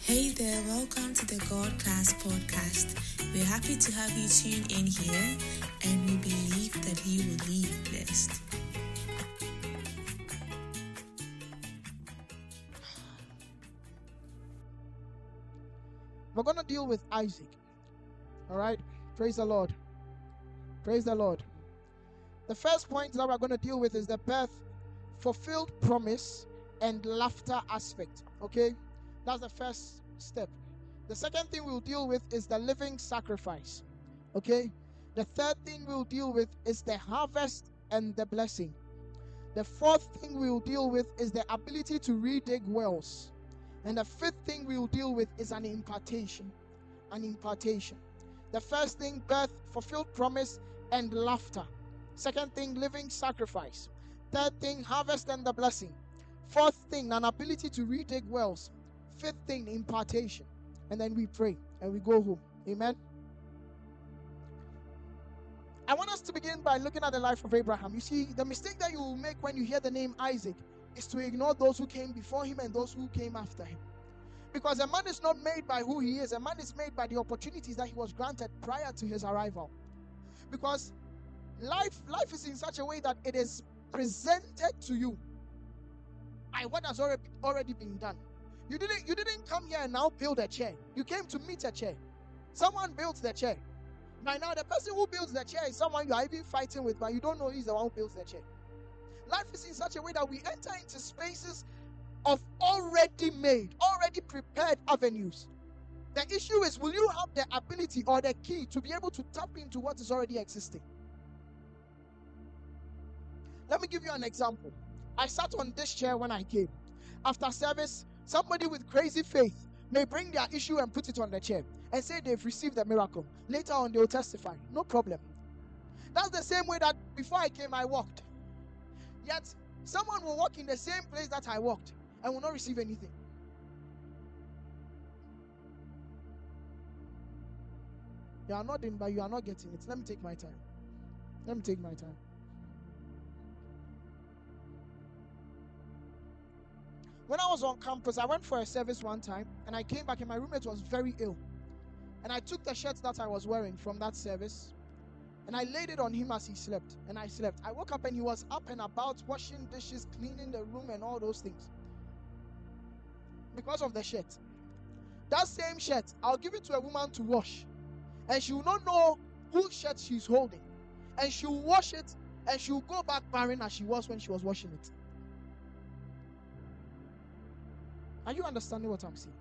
Hey there, welcome to the God Class Podcast. We're happy to have you tune in here, and we believe that you will leave blessed. We're going to deal with Isaac. All right? Praise the Lord. Praise the Lord. The first point that we're going to deal with is the birth, fulfilled promise, and laughter aspect. Okay? That's the first step. The second thing we'll deal with is the living sacrifice. Okay? The third thing we'll deal with is the harvest and the blessing. The fourth thing we'll deal with is the ability to redig wells. And the fifth thing we'll deal with is an impartation. An impartation. The first thing, birth, fulfilled promise, and laughter. Second thing, living sacrifice. Third thing, harvest and the blessing. Fourth thing, an ability to redig wells. Fifth thing, impartation. And then we pray and we go home. Amen. I want us to begin by looking at the life of Abraham. You see, the mistake that you will make when you hear the name Isaac is to ignore those who came before him and those who came after him. Because a man is not made by who he is. A man is made by the opportunities that he was granted prior to his arrival. Because life is in such a way that it is presented to you by what has already been done. You didn't come here and now build a chair. You came to meet a chair. Someone builds the chair. By now, the person who builds the chair is someone you are even fighting with, but you don't know he's the one who builds the chair. Life is in such a way that we enter into spaces of already made, already prepared avenues. The issue is, will you have the ability or the key to be able to tap into what is already existing? Let me give you an example. I sat on this chair when I came. After service, somebody with crazy faith may bring their issue and put it on the chair and say they've received a miracle. Later on, they'll testify. No problem. That's the same way that before I came, I walked. Yet, someone will walk in the same place that I walked and will not receive anything. You are nodding, but you are not getting it. Let me take my time. When I was on campus, I went for a service one time and I came back and my roommate was very ill. And I took the shirt that I was wearing from that service and I laid it on him as he slept. And I slept. I woke up and he was up and about washing dishes, cleaning the room and all those things. Because of the shirt. That same shirt, I'll give it to a woman to wash. And she will not know whose shirt she's holding. And she'll wash it and she'll go back barren as she was when she was washing it. Are you understanding what I'm saying?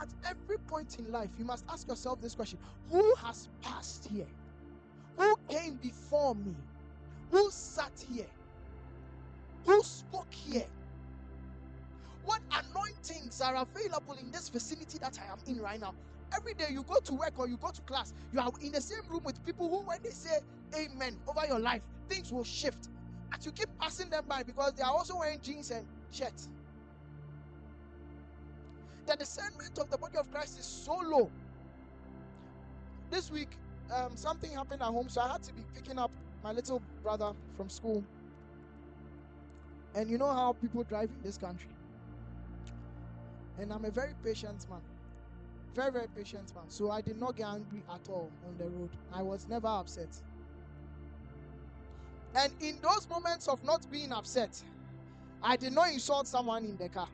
At every point in life, you must ask yourself this question. Who has passed here? Who came before me? Who sat here? Who spoke here? What anointings are available in this vicinity that I am in right now? Every day you go to work or you go to class, you are in the same room with people who, when they say amen over your life, things will shift. You keep passing them by because they are also wearing jeans and shirts. The discernment of the body of Christ is so low. This week, something happened at home, so I had to be picking up my little brother from school. And you know how people drive in this country. And I'm a very patient man. Very, very patient man. So I did not get angry at all on the road. I was never upset. And in those moments of not being upset, I did not insult someone in the car.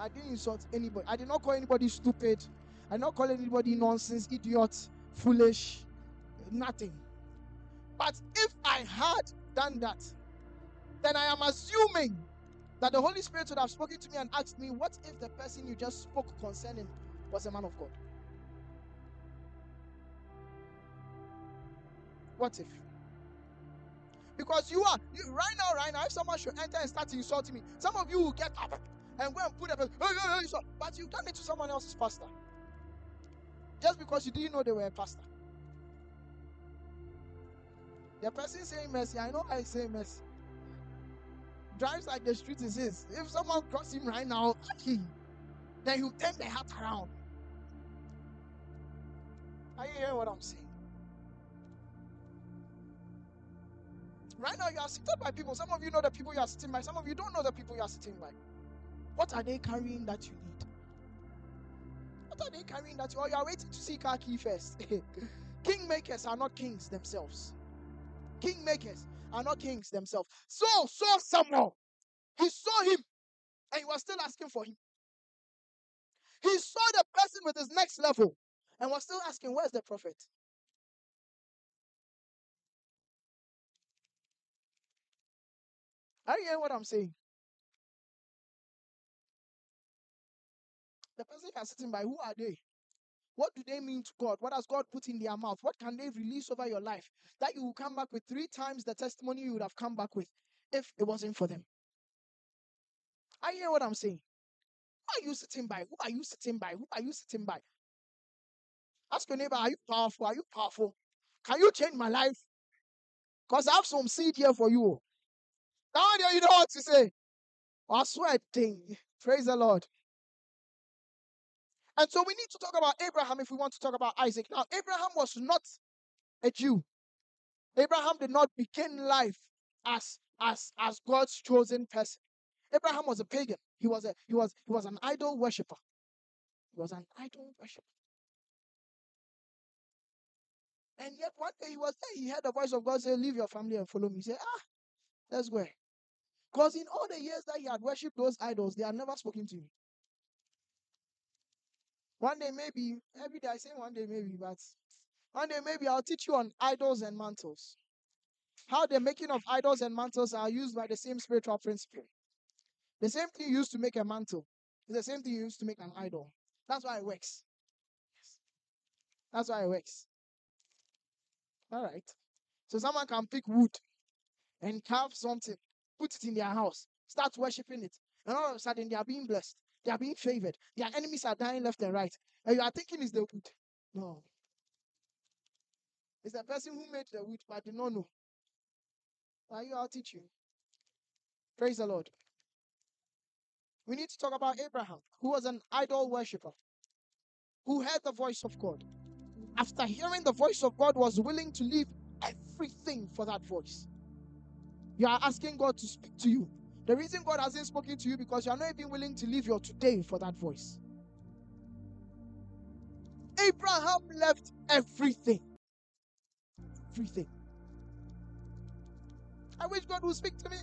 I didn't insult anybody. I did not call anybody stupid. I did not call anybody nonsense, idiot, foolish, nothing. But if I had done that, then I am assuming that the Holy Spirit would have spoken to me and asked me, what if the person you just spoke concerning was a man of God? What if? Because right now, if someone should enter and start insulting me, some of you will get up and go and put a person, but you've done it to someone else's pastor. Just because you didn't know they were a pastor. The person saying mercy, I know I say mercy. Drives like the street is his. If someone crosses him right now, then he'll turn the hat around. Are you hearing what I'm saying? Right now, you are seated by people. Some of you know the people you are sitting by. Some of you don't know the people you are sitting by. What are they carrying that you need? What are they carrying that you are? You are waiting to see car key first. Kingmakers are not kings themselves. Kingmakers are not kings themselves. Saul saw Samuel. He saw him, and he was still asking for him. He saw the person with his next level and was still asking, where's the prophet? Are you hearing what I'm saying? The person you are sitting by, who are they? What do they mean to God? What has God put in their mouth? What can they release over your life that you will come back with 3 times the testimony you would have come back with if it wasn't for them? Are you hearing what I'm saying? Who are you sitting by? Who are you sitting by? Who are you sitting by? Ask your neighbor, are you powerful? Are you powerful? Can you change my life? Because I have some seed here for you. Now you know what to say. I swear, ding. Praise the Lord. And so we need to talk about Abraham if we want to talk about Isaac. Now, Abraham was not a Jew. Abraham did not begin life as God's chosen person. Abraham was a pagan. He was an idol worshiper. He was an idol worshiper. And yet one day he was there. He heard the voice of God say, leave your family and follow me. He said, let's go. Because in all the years that he had worshipped those idols, they had never spoken to him. One day maybe, every day I say one day maybe, but one day maybe I'll teach you on idols and mantles. How the making of idols and mantles are used by the same spiritual principle. The same thing you used to make a mantle is the same thing you used to make an idol. That's why it works. Yes. That's why it works. All right. So someone can pick wood and carve something, put it in their house, start worshipping it. And all of a sudden, they are being blessed. They are being favored. Their enemies are dying left and right. And you are thinking it's the wood. No. It's the person who made the wood, but did not know. I'll teach you. Praise the Lord. We need to talk about Abraham, who was an idol worshiper, who heard the voice of God. After hearing the voice of God, was willing to leave everything for that voice. You are asking God to speak to you. The reason God hasn't spoken to you because you are not even willing to leave your today for that voice. Abraham left everything. Everything. I wish God would speak to me.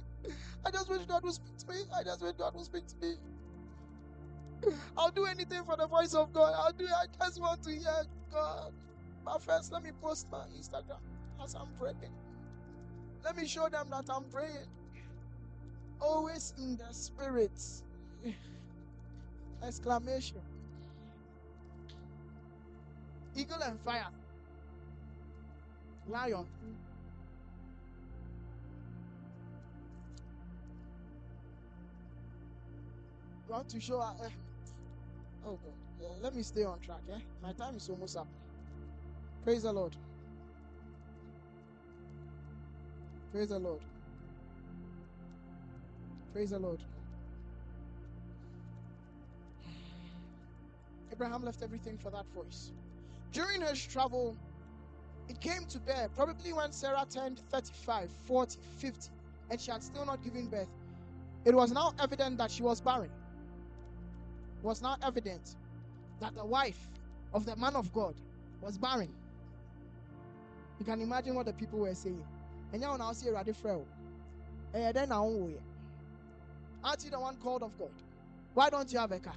I just wish God would speak to me. I just wish God would speak to me. I'll do anything for the voice of God. I just want to hear God. But first, let me post my Instagram as I'm praying. Let me show them that I'm praying. Always in the spirit. Exclamation. Eagle and fire. Lion. Want to show her? Oh God, let me stay on track. My time is almost up. Praise the Lord. Praise the Lord. Praise the Lord. Abraham left everything for that voice. During his travel, it came to bear, probably when Sarah turned 35, 40, 50, and she had still not given birth. It was now evident that she was barren. It was now evident that the wife of the man of God was barren. You can imagine what the people were saying. And now I'll see Radifrel. And then I won't wait. Aren't you the one called of God? Why don't you have a car?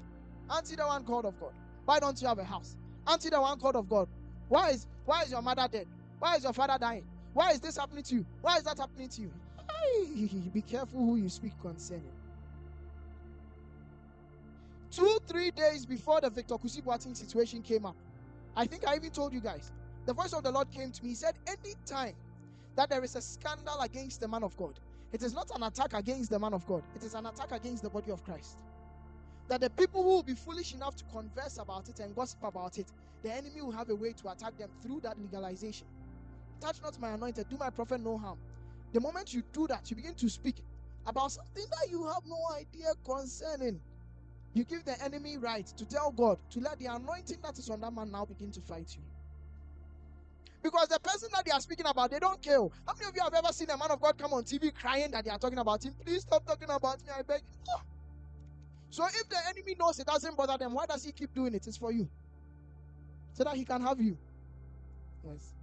Aren't you the one called of God? Why don't you have a house? Aren't you the one called of God? Why is your mother dead? Why is your father dying? Why is this happening to you? Why is that happening to you? Be careful who you speak concerning. 2-3 days before the Victor Kusi Boateng situation came up, I think I even told you guys, the voice of the Lord came to me. He said, any time that there is a scandal against the man of God, it is not an attack against the man of God. It is an attack against the body of Christ. That the people who will be foolish enough to converse about it and gossip about it, the enemy will have a way to attack them through that legalization. Touch not my anointed, do my prophet no harm. The moment you do that, you begin to speak about something that you have no idea concerning. You give the enemy right to tell God to let the anointing that is on that man now begin to fight you. because the person that they are speaking about, they don't care. How many of you have ever seen a man of God come on TV crying that they are talking about him? Please stop talking about me, I beg you. So if the enemy knows it doesn't bother them, why does he keep doing it? It's for you. So that he can have you. Yes.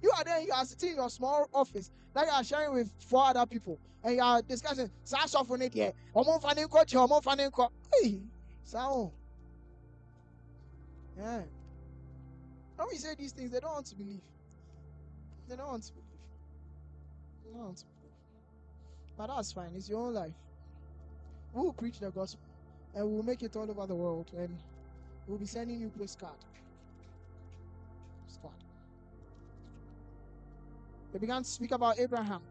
You are there, you are sitting in your small office that you are sharing with 4 other people, and you are discussing, hey, Sao. Yeah. When we say these things, they don't want to believe. They don't want to believe. They don't want to believe. But that's fine, it's your own life. We'll preach the gospel and we'll make it all over the world, and we'll be sending you postcards. They began to speak about Abraham.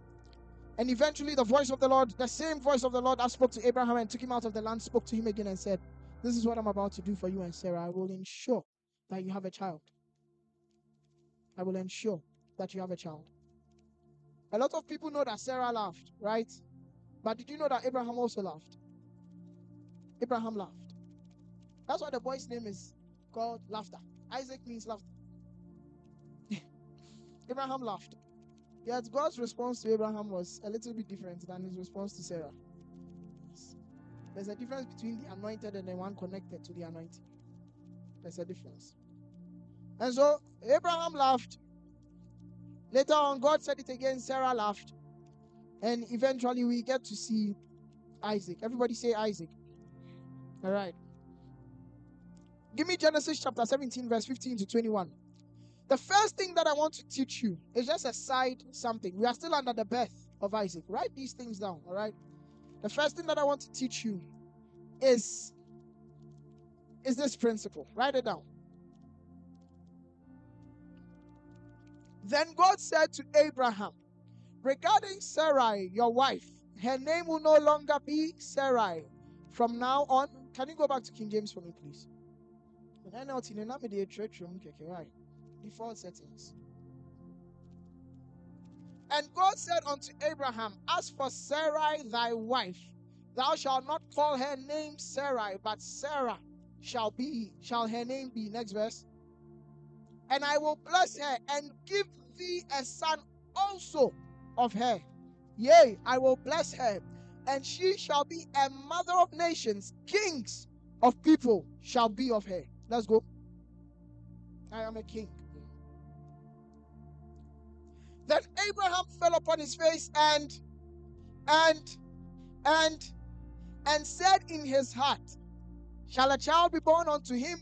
And eventually the voice of the Lord, the same voice of the Lord that spoke to Abraham and took him out of the land, spoke to him again and said, this is what I'm about to do for you and Sarah. I will ensure that you have a child. I will ensure that you have a child. A lot of people know that Sarah laughed, right? But did you know that Abraham also laughed? Abraham laughed. That's why the boy's name is called Laughter. Isaac means laughter. Abraham laughed. Yet God's response to Abraham was a little bit different than his response to Sarah. There's a difference between the anointed and the one connected to the anointing. There's a difference. And so Abraham laughed. Later on, God said it again. Sarah laughed. And eventually we get to see Isaac. Everybody say Isaac. All right. Give me Genesis chapter 17, verse 15 to 21. The first thing that I want to teach you is just a side something. We are still under the birth of Isaac. Write these things down, all right? The first thing that I want to teach you is this principle. Write it down. Then God said to Abraham, regarding Sarai, your wife, her name will no longer be Sarai. From now on, can you go back to King James for me, please? Default settings. And God said unto Abraham, as for Sarai thy wife, thou shalt not call her name Sarai, but Sarah shall her name be. Next verse. And I will bless her and give thee a son also of her. Yea, I will bless her, and she shall be a mother of nations. Kings of people shall be of her. Let's go. I am a king. Then Abraham fell upon his face and said in his heart, shall a child be born unto him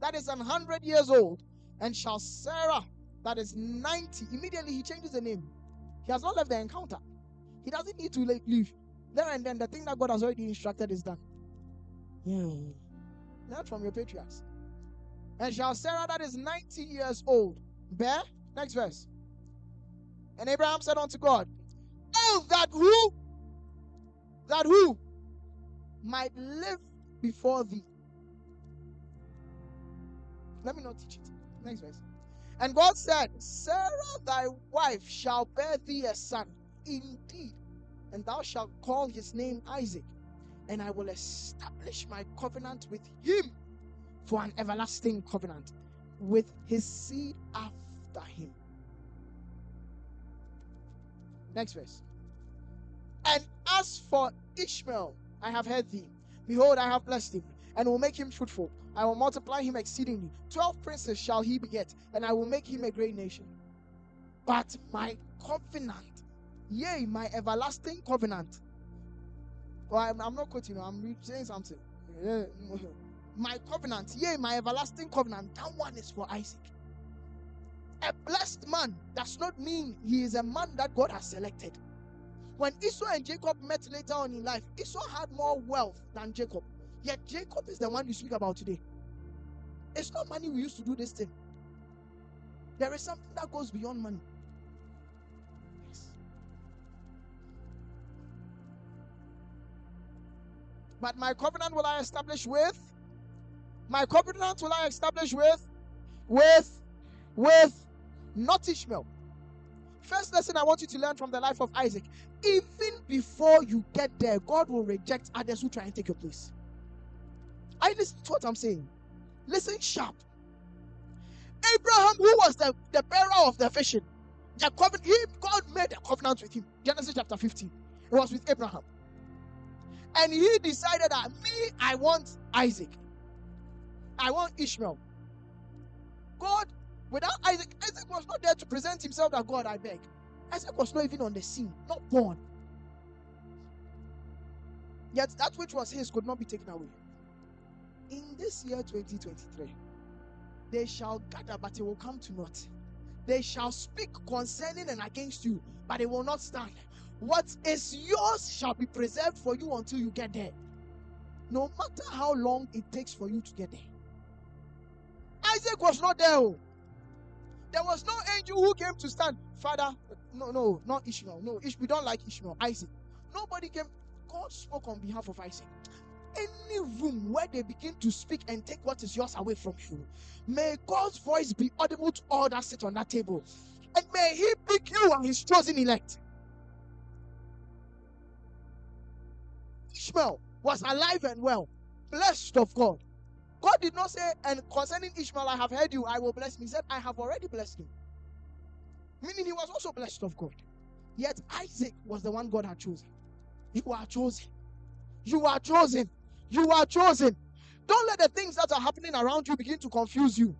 that is 100 years old? And shall Sarah that is 90? Immediately he changes the name. He has not left the encounter. He doesn't need to leave. There and then the thing that God has already instructed is done. Yeah. Learn from your patriarchs. And shall Sarah that is 90 years old bear? Next verse. And Abraham said unto God, oh, that who might live before thee. Let me not teach it. Next verse. And God said, Sarah thy wife shall bear thee a son indeed, and thou shalt call his name Isaac, and I will establish my covenant with him for an everlasting covenant, with his seed after him. Next verse. And as for Ishmael, I have heard thee. Behold, I have blessed him, and will make him fruitful. I will multiply him exceedingly. 12 princes shall he beget, and I will make him a great nation. But my covenant, yea, my everlasting covenant. Well, I'm not quoting, I'm saying something. My covenant, yea, my everlasting covenant, that one is for Isaac. A blessed man does not mean he is a man that God has selected. When Esau and Jacob met later on in life, Esau had more wealth than Jacob. Yet Jacob is the one you speak about today. It's not money we used to do this thing. There is something that goes beyond money. Yes. But my covenant will I establish with? My covenant will I establish with not Ishmael. First lesson I want you to learn from the life of Isaac. Even before you get there, God will reject others who try and take your place. I listen to what I'm saying. Listen sharp. Abraham, who was the bearer of the vision, the covenant, God made a covenant with him. Genesis chapter 15. It was with Abraham. And he decided that I want Isaac. I want Ishmael. God, without Isaac, Isaac was not there to present himself that God, I beg. Isaac was not even on the scene, not born. Yet that which was his could not be taken away. In this year 2023, they shall gather, but it will come to naught. They shall speak concerning and against you, but it will not stand. What is yours shall be preserved for you until you get there. No matter how long it takes for you to get there. Isaac was not there. There was no angel who came to stand. Father, no, not Ishmael. No, we don't like Ishmael. Isaac. Nobody came. God spoke on behalf of Isaac. Any room where they begin to speak and take what is yours away from you, may God's voice be audible to all that sit on that table. And may he pick you and his chosen elect. Ishmael was alive and well, blessed of God. God did not say, and concerning Ishmael, I have heard you, I will bless him. He said, I have already blessed him. Meaning he was also blessed of God. Yet Isaac was the one God had chosen. You are chosen. You are chosen. You are chosen. Don't let the things that are happening around you begin to confuse you.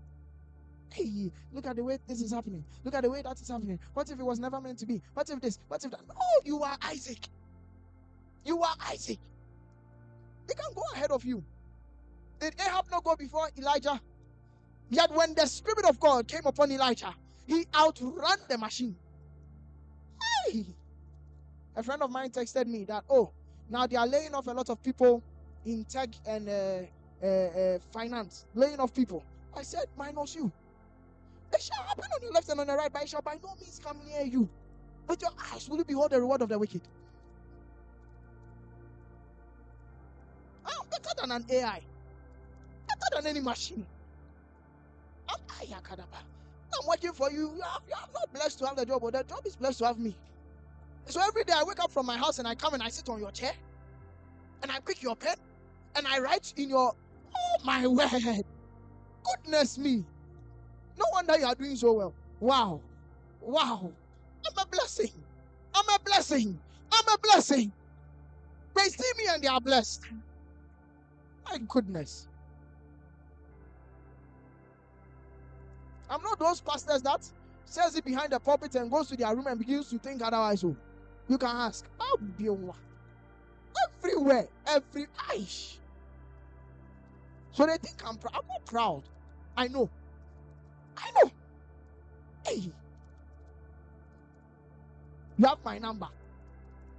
Hey, look at the way this is happening. Look at the way that is happening. What if it was never meant to be? What if this? What if that? Oh, you are Isaac. You are Isaac. They can go ahead of you. Did Ahab not go before Elijah? Yet when the Spirit of God came upon Elijah, he outran the machine. Hey! A friend of mine texted me that, oh, now they are laying off a lot of people in tech and finance. Laying off people. I said, minus you. It shall happen on your left and on the right, but it shall by no means come near you. With your eyes will you behold the reward of the wicked. I'm better than an AI. Better than any machine. I'm working for you. I'm not blessed to have the job, but the job is blessed to have me. So every day I wake up from my house and I come and I sit on your chair and I pick your pen and I write in your, oh my word, goodness me. No wonder you are doing so well. Wow. Wow. I'm a blessing. I'm a blessing. I'm a blessing. They see me and they are blessed. My goodness. I'm not those pastors that says it behind the pulpit and goes to their room and begins to think otherwise. Oh. You can ask. Everywhere, every ish. So they think I'm proud. I'm not proud. I know. I know. Hey. You have my number.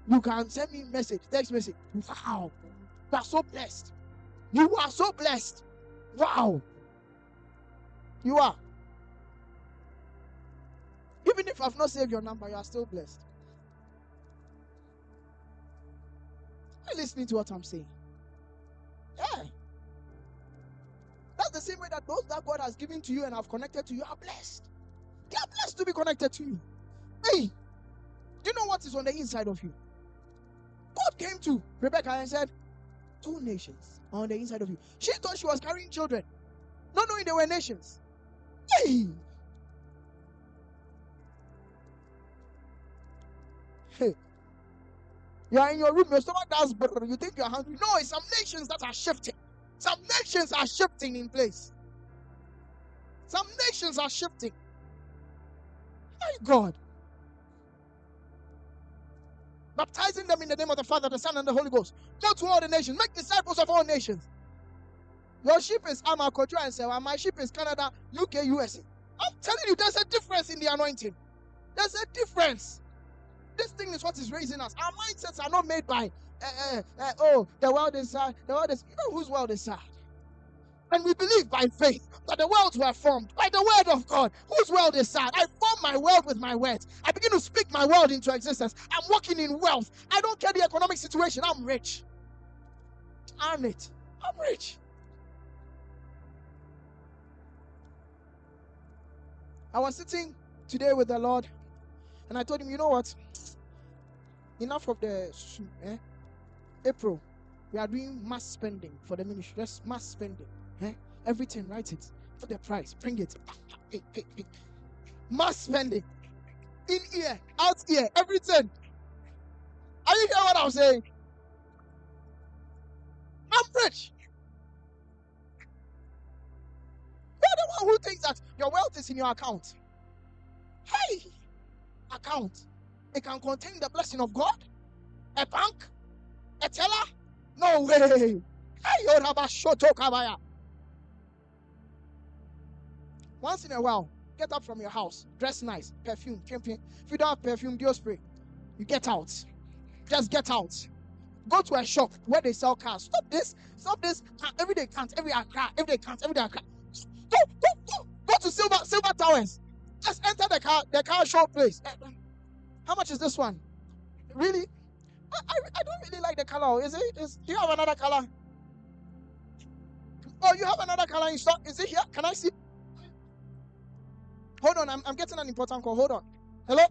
You can send me message, text message. Wow. You are so blessed. You are so blessed. Wow. You are. Even if I've not saved your number, you are still blessed. Are you listening to what I'm saying? Yeah. That's the same way that those that God has given to you and have connected to you are blessed. They are blessed to be connected to you. Hey, you know what is on the inside of you? God came to Rebecca and said, 2 nations are on the inside of you. She thought she was carrying children, not knowing they were nations. Hey! Hey. You are in your room, your stomach does brr, you think you are hungry. No, it's some nations that are shifting. Some nations are shifting in place. Some nations are shifting. My God. Baptizing them in the name of the Father, the Son, and the Holy Ghost. Go to all the nations. Make disciples of all nations. Your sheep is Amakojo and Sewa. My sheep is Canada, UK, USA. I'm telling you, there's a difference in the anointing. There's a difference. This thing is what is raising us. Our mindsets are not made by, oh, the world is sad. The world is, you know whose world is sad? And we believe by faith that the worlds were formed by the word of God. Whose world is sad? I form my world with my words. I begin to speak my world into existence. I'm walking in wealth. I don't care the economic situation. I'm rich. I'm it. I'm rich. I was sitting today with the Lord and I told him, you know what? Enough of the April. We are doing mass spending for the ministry. Just mass spending. Everything, write it. for the price. Bring it. Hey. Mass spending. In here, out here, everything. Are you hearing what I'm saying? I'm rich. You're the one who thinks that your wealth is in your account. Hey! Account. It can contain the blessing of God. A bank. A teller. No way. Hey! Once in a while, get up from your house. Dress nice. Perfume. Campaign. If you don't have perfume, deal spray. You get out. Just get out. Go to a shop where they sell cars. Stop this. Every day counts. Go. Go to Silver Towers. Just enter the car show place. How much is this one? Really? I don't really like the color. Do you have another color? Oh, you have another color in stock? Is it here? Can I see? Hold on, I'm getting an important call. Hold on. Hello?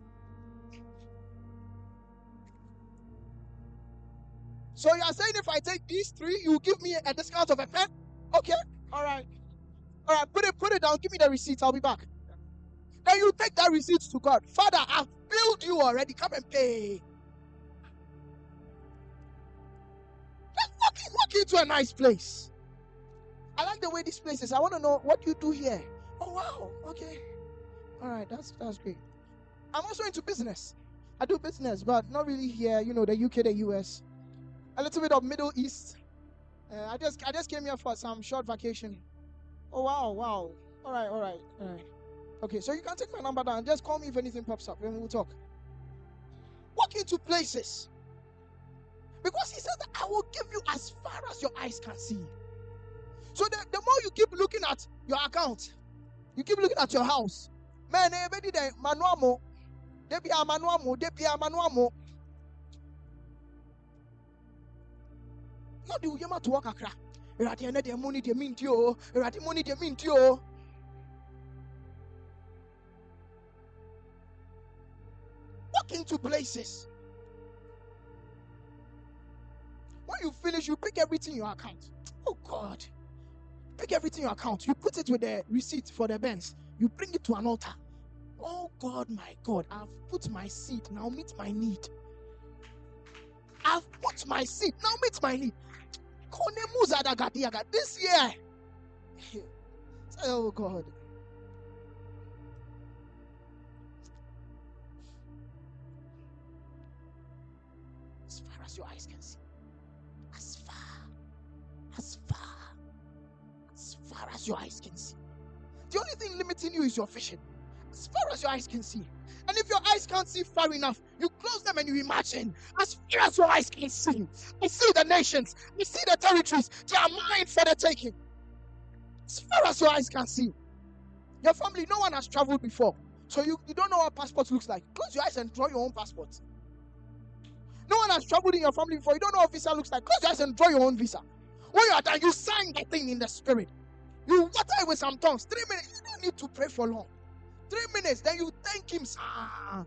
So you are saying if I take these three, you give me a discount of a pen? Okay. All right. Put it down. Give me the receipt. I'll be back. Then you take that receipt to God. Father, I've billed you already. Come and pay. Let's walk into a nice place. I like the way this place is. I want to know what you do here. Oh, wow. Okay. All right. That's great. I'm also into business. I do business, but not really here. You know, the UK, the US. A little bit of Middle East. I just came here for some short vacation. Oh, wow. All right. Okay, so you can take my number down. Just call me if anything pops up and we'll talk. Walk into places. Because he says that I will give you as far as your eyes can see. So the more you keep looking at your account, you keep looking at your house. Man, everybody there, manuamo. Not the Uyama to walk a crack. Money they mean to you. Walk into places. When you finish, you pick everything in your account. Oh God. Pick everything in your account. You put it with the receipt for the Benz. You bring it to an altar. Oh God, my God. I've put my seed. Now meet my need. This year. Oh God. As far as your eyes can see. As far as your eyes can see. The only thing limiting you is your vision. As far as your eyes can see. And if your eyes can't see far enough, you close them and you imagine. As far as your eyes can see. I see the nations. I see the territories. They are mine for the taking. As far as your eyes can see. Your family, no one has traveled before. So you don't know what passport looks like. Close your eyes and draw your own passport. No one has traveled in your family before. You don't know what visa looks like. Close your eyes and draw your own visa. When you are done, you sign the thing in the spirit. You water it with some tongues. 3 minutes. You don't need to pray for long. 3 minutes, then you thank him. Have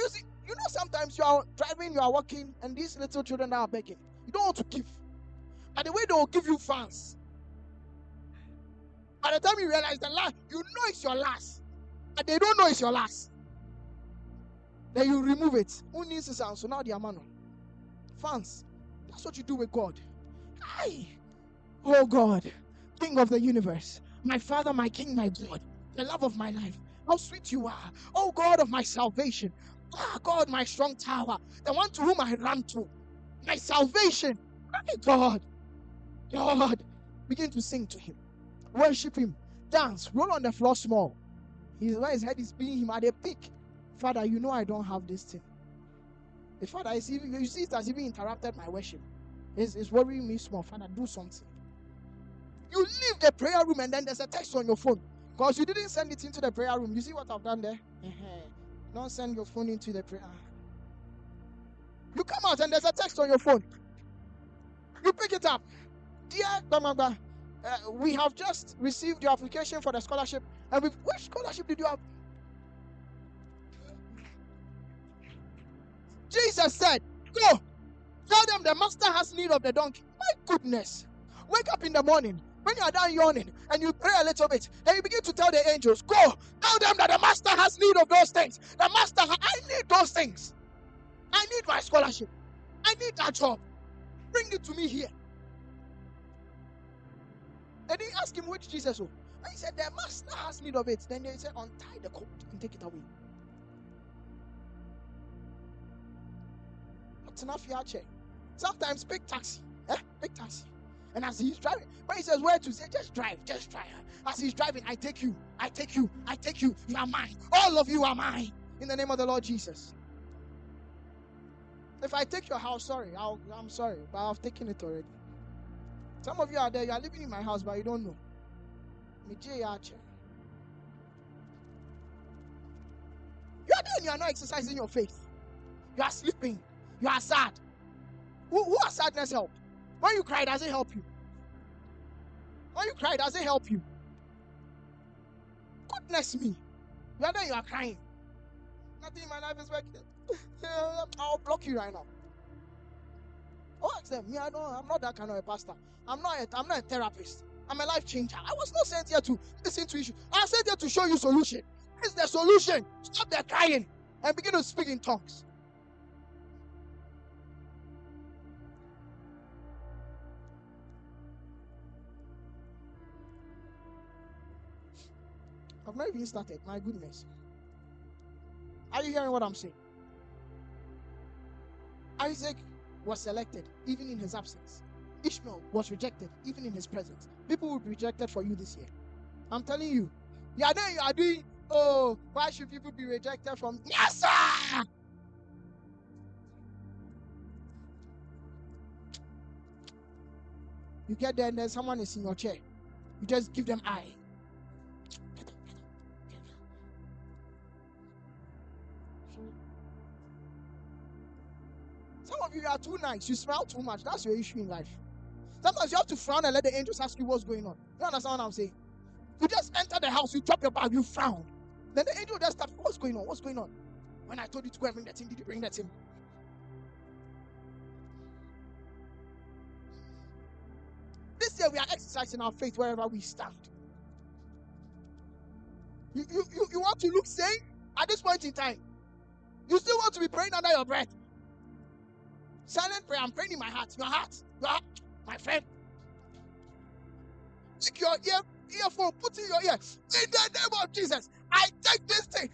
you seen? You know, sometimes you are driving, you are walking, and these little children are begging. You don't want to give. But the way they will give you fans. By the time you realize the last, you know it's your last. But they don't know it's your last. Then you remove it. Who needs this? So now they are man. Fans. That's what you do with God. Hi. Oh God, King of the universe. My Father, my King, my God, the love of my life, how sweet you are. Oh God of my salvation. Ah God, my strong tower, the one to whom I run to. My salvation. My God. God. Begin to sing to him. Worship him. Dance. Roll on the floor small. His head is beating him at a peak. Father, you know I don't have this thing. The Father, you see it has even interrupted my worship. It's worrying me small. Father, do something. You leave the prayer room and then there's a text on your phone because you didn't send it into the prayer room. You see what I've done there? Don't send your phone into the prayer. You come out and there's a text on your phone. You pick it up. Dear Damaba, we have just received your application for the scholarship. And which scholarship did you have? Jesus said, go. Tell them the master has need of the donkey. My goodness. Wake up in the morning. When you are down yawning and you pray a little bit, then you begin to tell the angels, go, tell them that the master has need of those things. The master, I need those things. I need my scholarship. I need that job. Bring it to me here. And they asked him, which Jesus? Oh, and he said, the master has need of it. Then they said, untie the coat and take it away. Not enough your chair. Sometimes big taxi. Big taxi. And as he's driving, when he says where to say, just drive, just drive. As he's driving, I take you, I take you, I take you. You are mine. All of you are mine. In the name of the Lord Jesus. If I take your house, sorry, I'm sorry, but I've taken it already. Some of you are there, you are living in my house, but you don't know. You are there and you are not exercising your faith. You are sleeping. You are sad. Who has sadness help? When you cry, does it help you? When you cry, does it help you? Goodness me. You are there, you are crying. Nothing in my life is working. I'll block you right now. Oh, ask them. Me, I'm not that kind of a pastor. I'm not a therapist. I'm a life changer. I was not sent here to listen to issues. I was sent here to show you solution. It's the solution. Stop their crying and begin to speak in tongues. I've not even started. My goodness. Are you hearing what I'm saying? Isaac was selected even in his absence. Ishmael was rejected even in his presence. People will be rejected for you this year. I'm telling you. Yeah, then you are doing, oh, why should people be rejected from? Yes, sir! You get there and then someone is in your chair. You just give them eye. Some of you are too nice. You smile too much. That's your issue in life. Sometimes you have to frown and let the angels ask you what's going on. You understand what I'm saying? You just enter the house, you drop your bag, you frown. Then the angel just taps, what's going on? What's going on? When I told you to go and bring that thing, did you bring that thing? This year we are exercising our faith wherever we stand. You want to look sane at this point in time. You still want to be praying under your breath. Silent prayer. I'm praying in my heart. Your heart. Your heart. My friend. Take your earphone. Put in your ear. In the name of Jesus, I take this thing.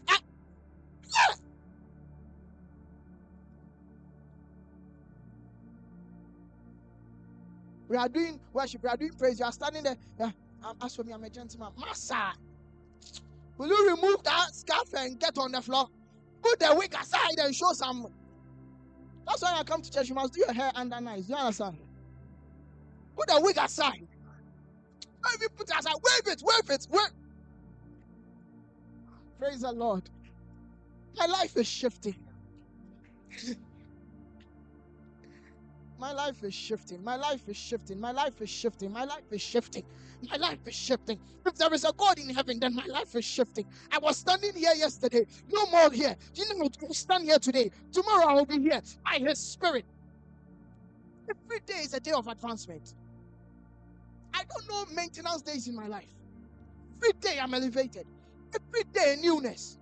We are doing worship. We are doing praise. You are standing there. As for me, I'm a gentleman. Master, will you remove that scarf and get on the floor? Put the wig aside and show some. That's why I come to church. You must do your hair under nice. You understand? Put the wig aside. If you put it aside, wave it, wave it, wave. Praise the Lord. My life is shifting. My life is shifting. My life is shifting. My life is shifting. My life is shifting. My life is shifting. If there is a God in heaven, then my life is shifting. I was standing here yesterday. No more here. You know, I stand here today. Tomorrow I will be here by His Spirit. Every day is a day of advancement. I don't know maintenance days in my life. Every day I'm elevated. Every day newness.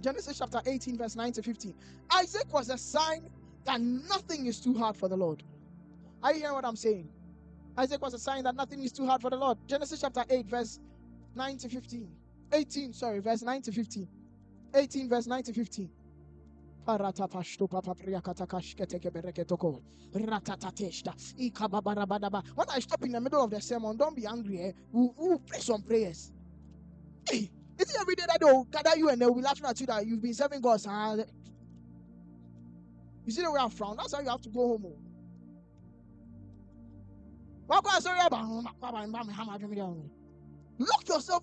Genesis chapter 18 verse 9 to 15. Isaac was a sign that nothing is too hard for the Lord. Are you hearing what I'm saying? Isaac was a sign that nothing is too hard for the Lord. Genesis chapter 8 verse 9 to 15. 18, sorry, verse 9 to 15. 18 verse 9 to 15. When I stop in the middle of the sermon, don't be angry. We'll pray some prayers. Hey. Is it every day that they will gather you and they will be laughing at you that you've been serving God? You see the way I frown? That's how you have to go home. Lock yourself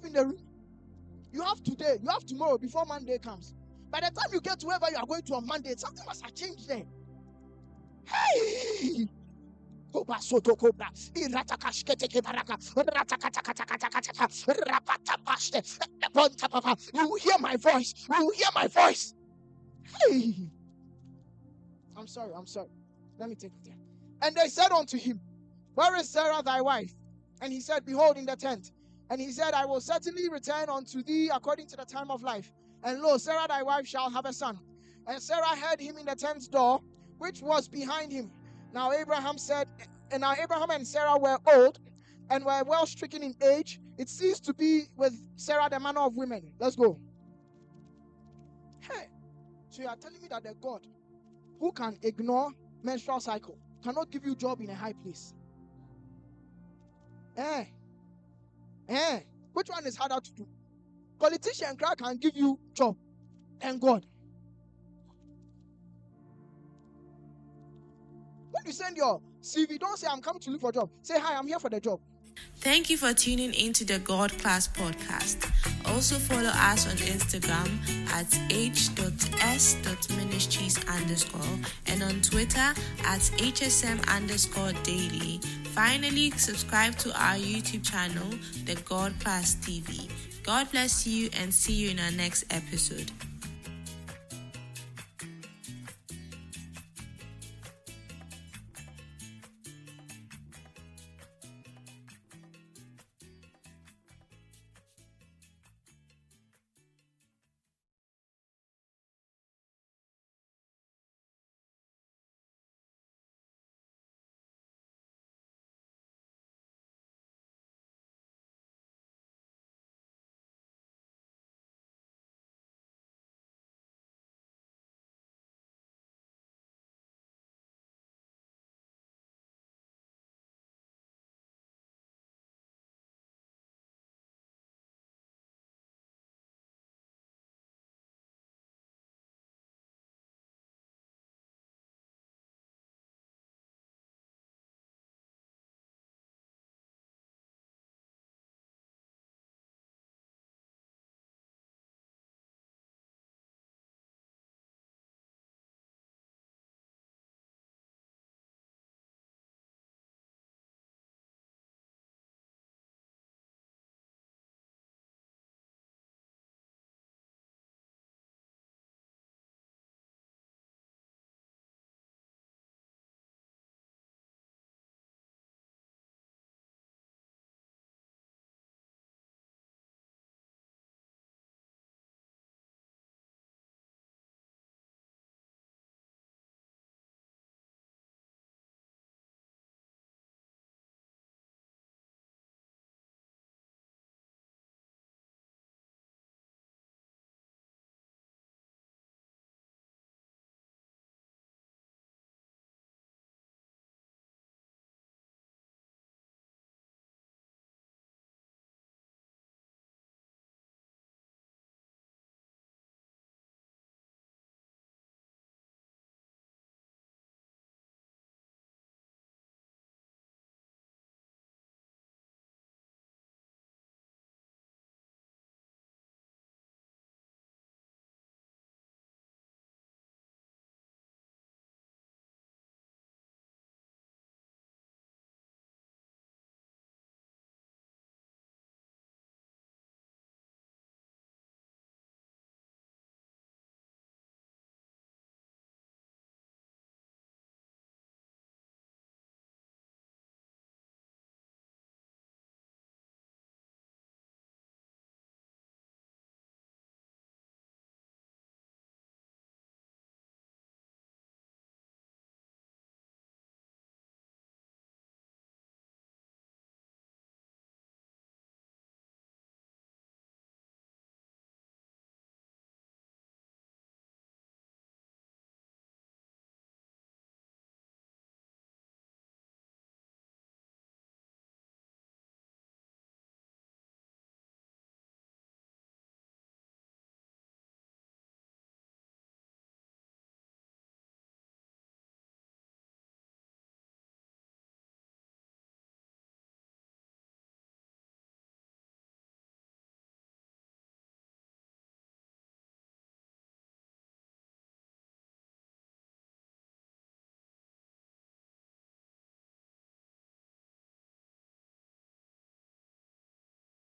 in the room. You have today, you have tomorrow before Monday comes. By the time you get to wherever you are going to on Monday, something must have changed there. Hey! You will hear my voice. You will hear my voice. Hey. I'm sorry. Let me take it there. And they said unto him, Where is Sarah thy wife? And he said, Behold, in the tent. And he said, I will certainly return unto thee according to the time of life. And lo, Sarah thy wife shall have a son. And Sarah heard him in the tent door, which was behind him. Now Abraham said, and now Abraham and Sarah were old, and were well stricken in age. It ceased to be with Sarah the manner of women. Let's go. Hey, so you are telling me that the God who can ignore menstrual cycle cannot give you job in a high place? Which one is harder to do? Politician crowd can give you job, thank God. When you send your CV, don't say I'm coming to look for a job. Say hi, I'm here for the job. Thank you for tuning in to the God Class Podcast. Also follow us on Instagram at h.s.ministries_ and on Twitter at hsm_daily. Finally, subscribe to our YouTube channel, the God Class TV. God bless you and see you in our next episode.